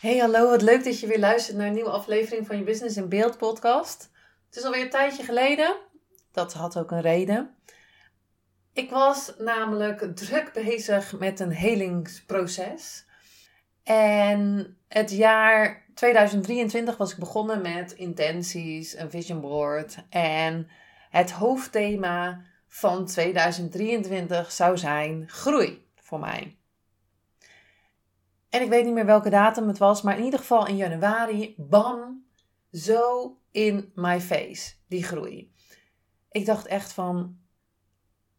Hey, hallo, wat leuk dat je weer luistert naar een nieuwe aflevering van je Business in Beeld podcast. Het is alweer een tijdje geleden. Dat had ook een reden. Ik was namelijk druk bezig met een helingsproces. En het jaar 2023 was ik begonnen met intenties, een vision board. En het hoofdthema van 2023 zou zijn groei voor mij. En ik weet niet meer welke datum het was, maar in ieder geval in januari, bam, zo in my face, die groei. Ik dacht echt van,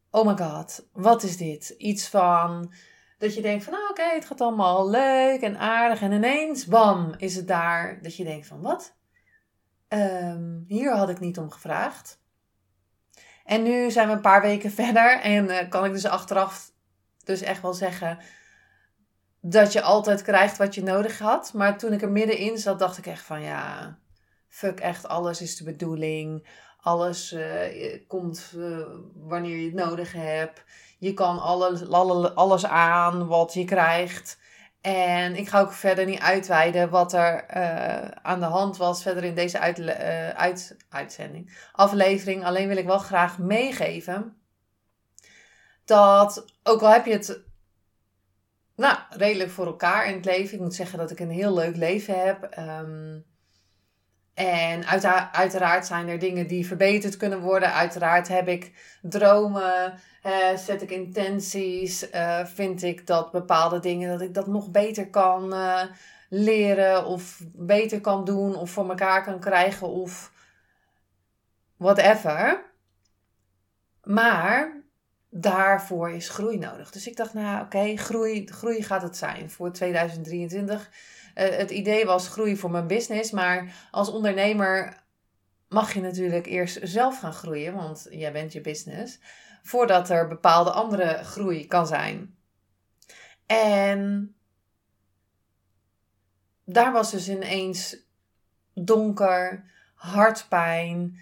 oh my god, wat is dit? Iets van, dat je denkt van, nou oké, het gaat allemaal leuk en aardig. En ineens, bam, is het daar dat je denkt van, wat? Hier had ik niet om gevraagd. En nu zijn we een paar weken verder en kan ik dus achteraf dus echt wel zeggen dat je altijd krijgt wat je nodig had. Maar toen ik er middenin zat, dacht ik echt van ja, fuck echt, alles is de bedoeling. Alles komt wanneer je het nodig hebt. Je kan alles aan wat je krijgt. En ik ga ook verder niet uitweiden wat er aan de hand was verder in deze aflevering. Alleen wil ik wel graag meegeven dat, ook al heb je het redelijk voor elkaar in het leven. Ik moet zeggen dat ik een heel leuk leven heb. En uiteraard zijn er dingen die verbeterd kunnen worden. Uiteraard heb ik dromen. Zet ik intenties. Vind ik dat bepaalde dingen, dat ik dat nog beter kan leren. Of beter kan doen. Of voor elkaar kan krijgen. Of whatever. Maar daarvoor is groei nodig. Dus ik dacht, groei gaat het zijn voor 2023. Het idee was groei voor mijn business. Maar als ondernemer mag je natuurlijk eerst zelf gaan groeien. Want jij bent je business. Voordat er bepaalde andere groei kan zijn. En daar was dus ineens donker, hartpijn,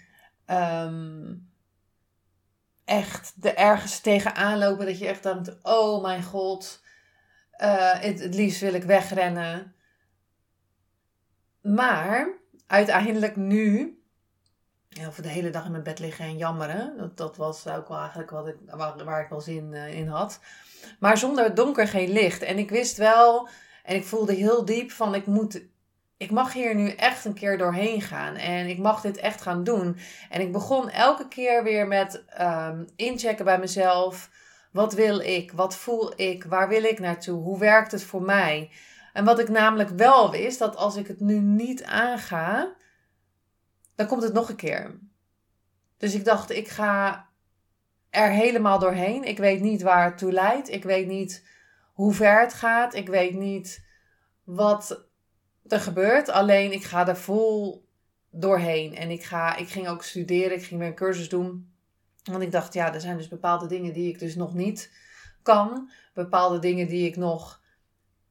echt ergens tegenaan lopen dat je echt denkt, oh mijn god, het liefst wil ik wegrennen. Maar uiteindelijk nu, of de hele dag in mijn bed liggen en jammeren, dat was ook wel eigenlijk wat waar ik wel zin in had. Maar zonder donker geen licht. En ik wist wel, en ik voelde heel diep van, ik mag hier nu echt een keer doorheen gaan. En ik mag dit echt gaan doen. En ik begon elke keer weer met inchecken bij mezelf. Wat wil ik? Wat voel ik? Waar wil ik naartoe? Hoe werkt het voor mij? En wat ik namelijk wel wist, dat als ik het nu niet aanga, dan komt het nog een keer. Dus ik dacht, ik ga er helemaal doorheen. Ik weet niet waar het toe leidt. Ik weet niet hoe ver het gaat. Ik weet niet wat er gebeurt, alleen ik ga er vol doorheen. En ik ging ook studeren, ik ging weer een cursus doen. Want ik dacht, ja, er zijn dus bepaalde dingen die ik dus nog niet kan. Bepaalde dingen die ik nog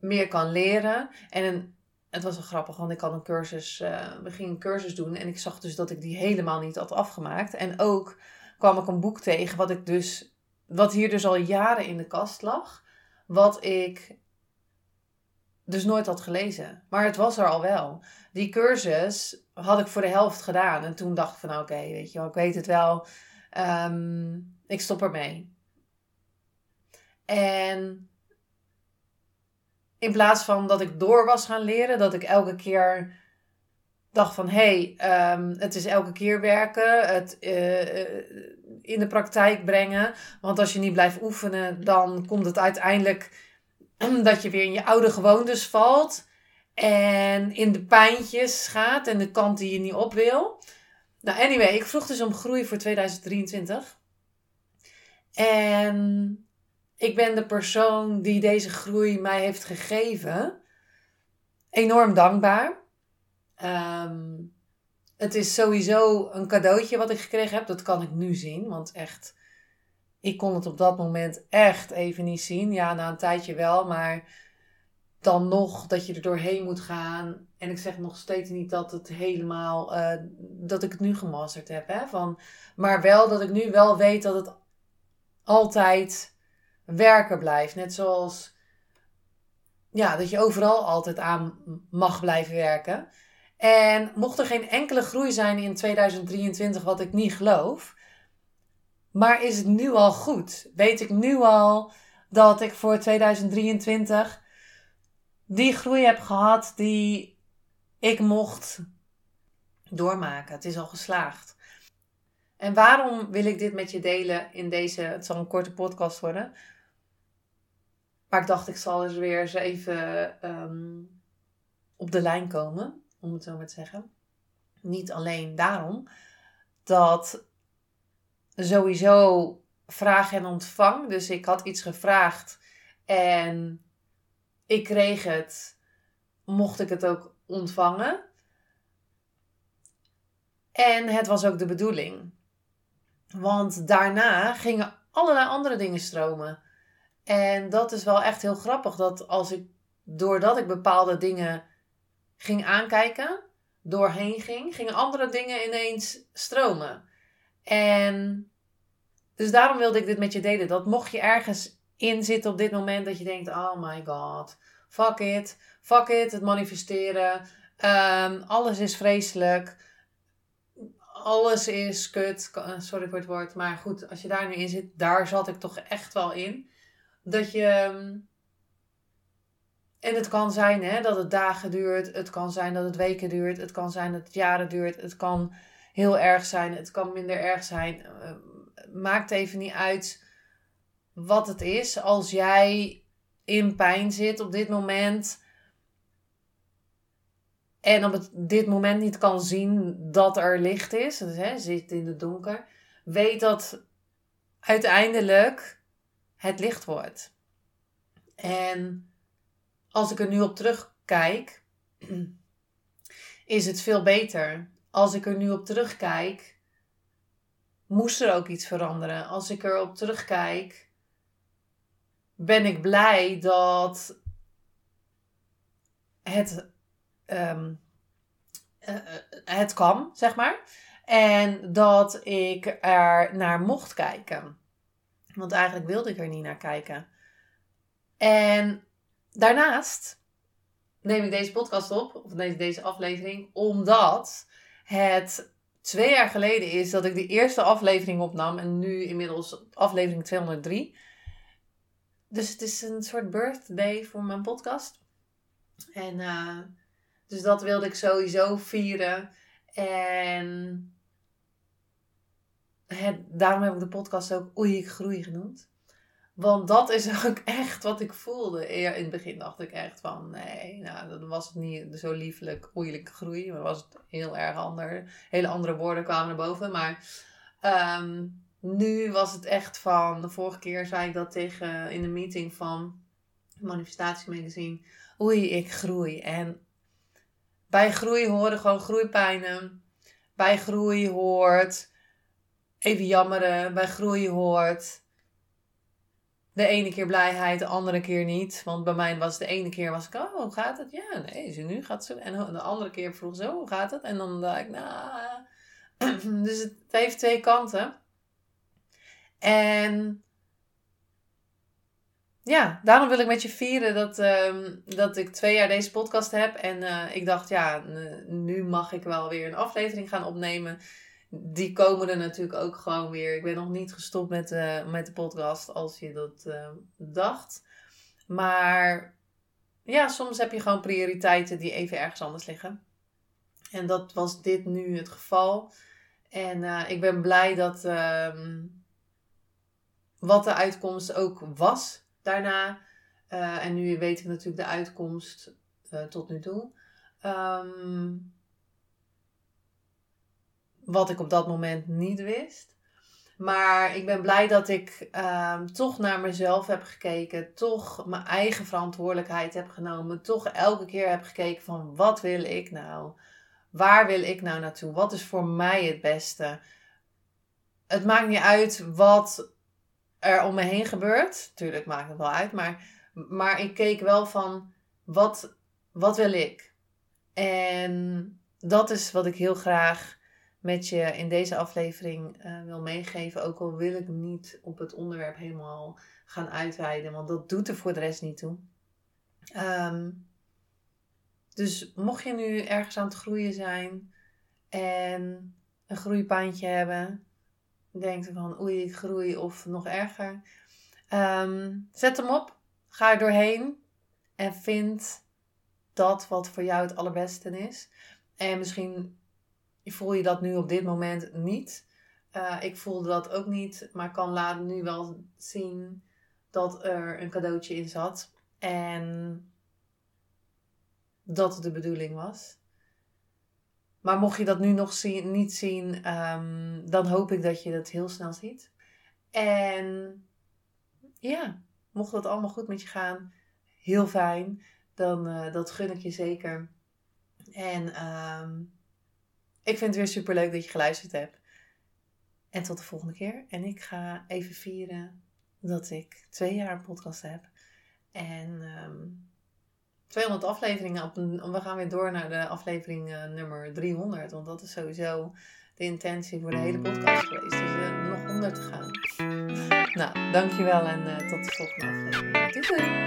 meer kan leren. En het was wel grappig, want ik had een cursus, we gingen een cursus doen. En ik zag dus dat ik die helemaal niet had afgemaakt. En ook kwam ik een boek tegen, wat hier dus al jaren in de kast lag. Wat ik dus nooit had gelezen. Maar het was er al wel. Die cursus had ik voor de helft gedaan. En toen dacht ik van oké, weet je wel, ik weet het wel. Ik stop ermee. En in plaats van dat ik door was gaan leren, dat ik elke keer dacht van het is elke keer werken, het in de praktijk brengen. Want als je niet blijft oefenen, dan komt het uiteindelijk dat je weer in je oude gewoontes valt en in de pijntjes gaat en de kant die je niet op wil. Nou, anyway, ik vroeg dus om groei voor 2023. En ik ben de persoon die deze groei mij heeft gegeven. Enorm dankbaar. Het is sowieso een cadeautje wat ik gekregen heb. Dat kan ik nu zien, want echt, ik kon het op dat moment echt even niet zien. Ja, na een tijdje wel, maar dan nog dat je er doorheen moet gaan. En ik zeg nog steeds niet dat het helemaal, dat ik het nu gemasterd heb. Hè? Maar wel dat ik nu wel weet dat het altijd werken blijft. Net zoals, ja, dat je overal altijd aan mag blijven werken. En mocht er geen enkele groei zijn in 2023, wat ik niet geloof. Maar is het nu al goed? Weet ik nu al dat ik voor 2023... die groei heb gehad die ik mocht doormaken. Het is al geslaagd. En waarom wil ik dit met je delen in deze... Het zal een korte podcast worden. Maar ik dacht, ik zal eens weer eens even op de lijn komen. Om het zo maar te zeggen. Niet alleen daarom. Dat sowieso vraag en ontvang. Dus ik had iets gevraagd en ik kreeg het, mocht ik het ook ontvangen. En het was ook de bedoeling. Want daarna gingen allerlei andere dingen stromen. En dat is wel echt heel grappig. Dat doordat ik bepaalde dingen ging aankijken, doorheen ging, gingen andere dingen ineens stromen. En dus daarom wilde ik dit met je delen. Dat mocht je ergens in zitten op dit moment dat je denkt, oh my god, fuck it, het manifesteren, alles is vreselijk, alles is kut, sorry voor het woord, maar goed, als je daar nu in zit, daar zat ik toch echt wel in, dat je, en het kan zijn hè, dat het dagen duurt, het kan zijn dat het weken duurt, het kan zijn dat het jaren duurt, het kan heel erg zijn, het kan minder erg zijn, maakt even niet uit wat het is. Als jij in pijn zit op dit moment en dit moment niet kan zien dat er licht is, dus, hè, zit in het donker, weet dat uiteindelijk het licht wordt. En als ik er nu op terugkijk, is het veel beter. Als ik er nu op terugkijk, moest er ook iets veranderen. Als ik er op terugkijk, ben ik blij dat het kwam, zeg maar. En dat ik er naar mocht kijken. Want eigenlijk wilde ik er niet naar kijken. En daarnaast neem ik deze podcast op, of deze aflevering, omdat het 2 jaar geleden is dat ik de eerste aflevering opnam. En nu inmiddels aflevering 203. Dus het is een soort birthday voor mijn podcast. En dus dat wilde ik sowieso vieren. En daarom heb ik de podcast ook Oei, ik groei genoemd. Want dat is ook echt wat ik voelde. In het begin dacht ik echt van, nee, nou, dat was het niet zo lieflijk Oei, ik groei. Maar was het heel erg anders. Hele andere woorden kwamen naar boven. Maar nu was het echt van, de vorige keer zei ik dat tegen in de meeting van Manifestatie magazine. Oei, ik groei. En bij groei horen gewoon groeipijnen. Bij groei hoort even jammeren. Bij groei hoort de ene keer blijheid, de andere keer niet. Want bij mij was de ene keer, was ik, oh, hoe gaat het? Ja, nee, nu gaat het zo. En de andere keer vroeg zo, hoe gaat het? En dan dacht ik, nou. Dus het heeft 2 kanten. En ja, daarom wil ik met je vieren dat ik 2 jaar deze podcast heb. En ik dacht, ja, nu mag ik wel weer een aflevering gaan opnemen. Die komen er natuurlijk ook gewoon weer. Ik ben nog niet gestopt met de podcast, als je dat dacht. Maar ja, soms heb je gewoon prioriteiten die even ergens anders liggen. En dat was dit nu het geval. En ik ben blij dat wat de uitkomst ook was daarna. En nu weet ik natuurlijk de uitkomst tot nu toe. Wat ik op dat moment niet wist. Maar ik ben blij dat ik toch naar mezelf heb gekeken. Toch mijn eigen verantwoordelijkheid heb genomen. Toch elke keer heb gekeken van wat wil ik nou? Waar wil ik nou naartoe? Wat is voor mij het beste? Het maakt niet uit wat er om me heen gebeurt. Tuurlijk maakt het wel uit. Maar ik keek wel van wat wil ik? En dat is wat ik heel graag met je in deze aflevering wil meegeven. Ook al wil ik niet op het onderwerp helemaal gaan uitweiden. Want dat doet er voor de rest niet toe. Dus mocht je nu ergens aan het groeien zijn. En een groeipaantje hebben. Denk van oei ik groei of nog erger. Zet hem op. Ga er doorheen. En vind dat wat voor jou het allerbeste is. En misschien voel je dat nu op dit moment niet. Ik voelde dat ook niet. Maar kan later nu wel zien dat er een cadeautje in zat. En dat het de bedoeling was. Maar mocht je dat nu nog niet zien. Dan hoop ik dat je dat heel snel ziet. En ja. Mocht dat allemaal goed met je gaan. Heel fijn. Dat gun ik je zeker. En ik vind het weer super leuk dat je geluisterd hebt. En tot de volgende keer. En ik ga even vieren dat ik 2 jaar een podcast heb. En 200 afleveringen. We gaan weer door naar de aflevering nummer 300. Want dat is sowieso de intentie voor de hele podcast geweest. Dus nog 100 te gaan. Nou, dankjewel en tot de volgende aflevering. Doei!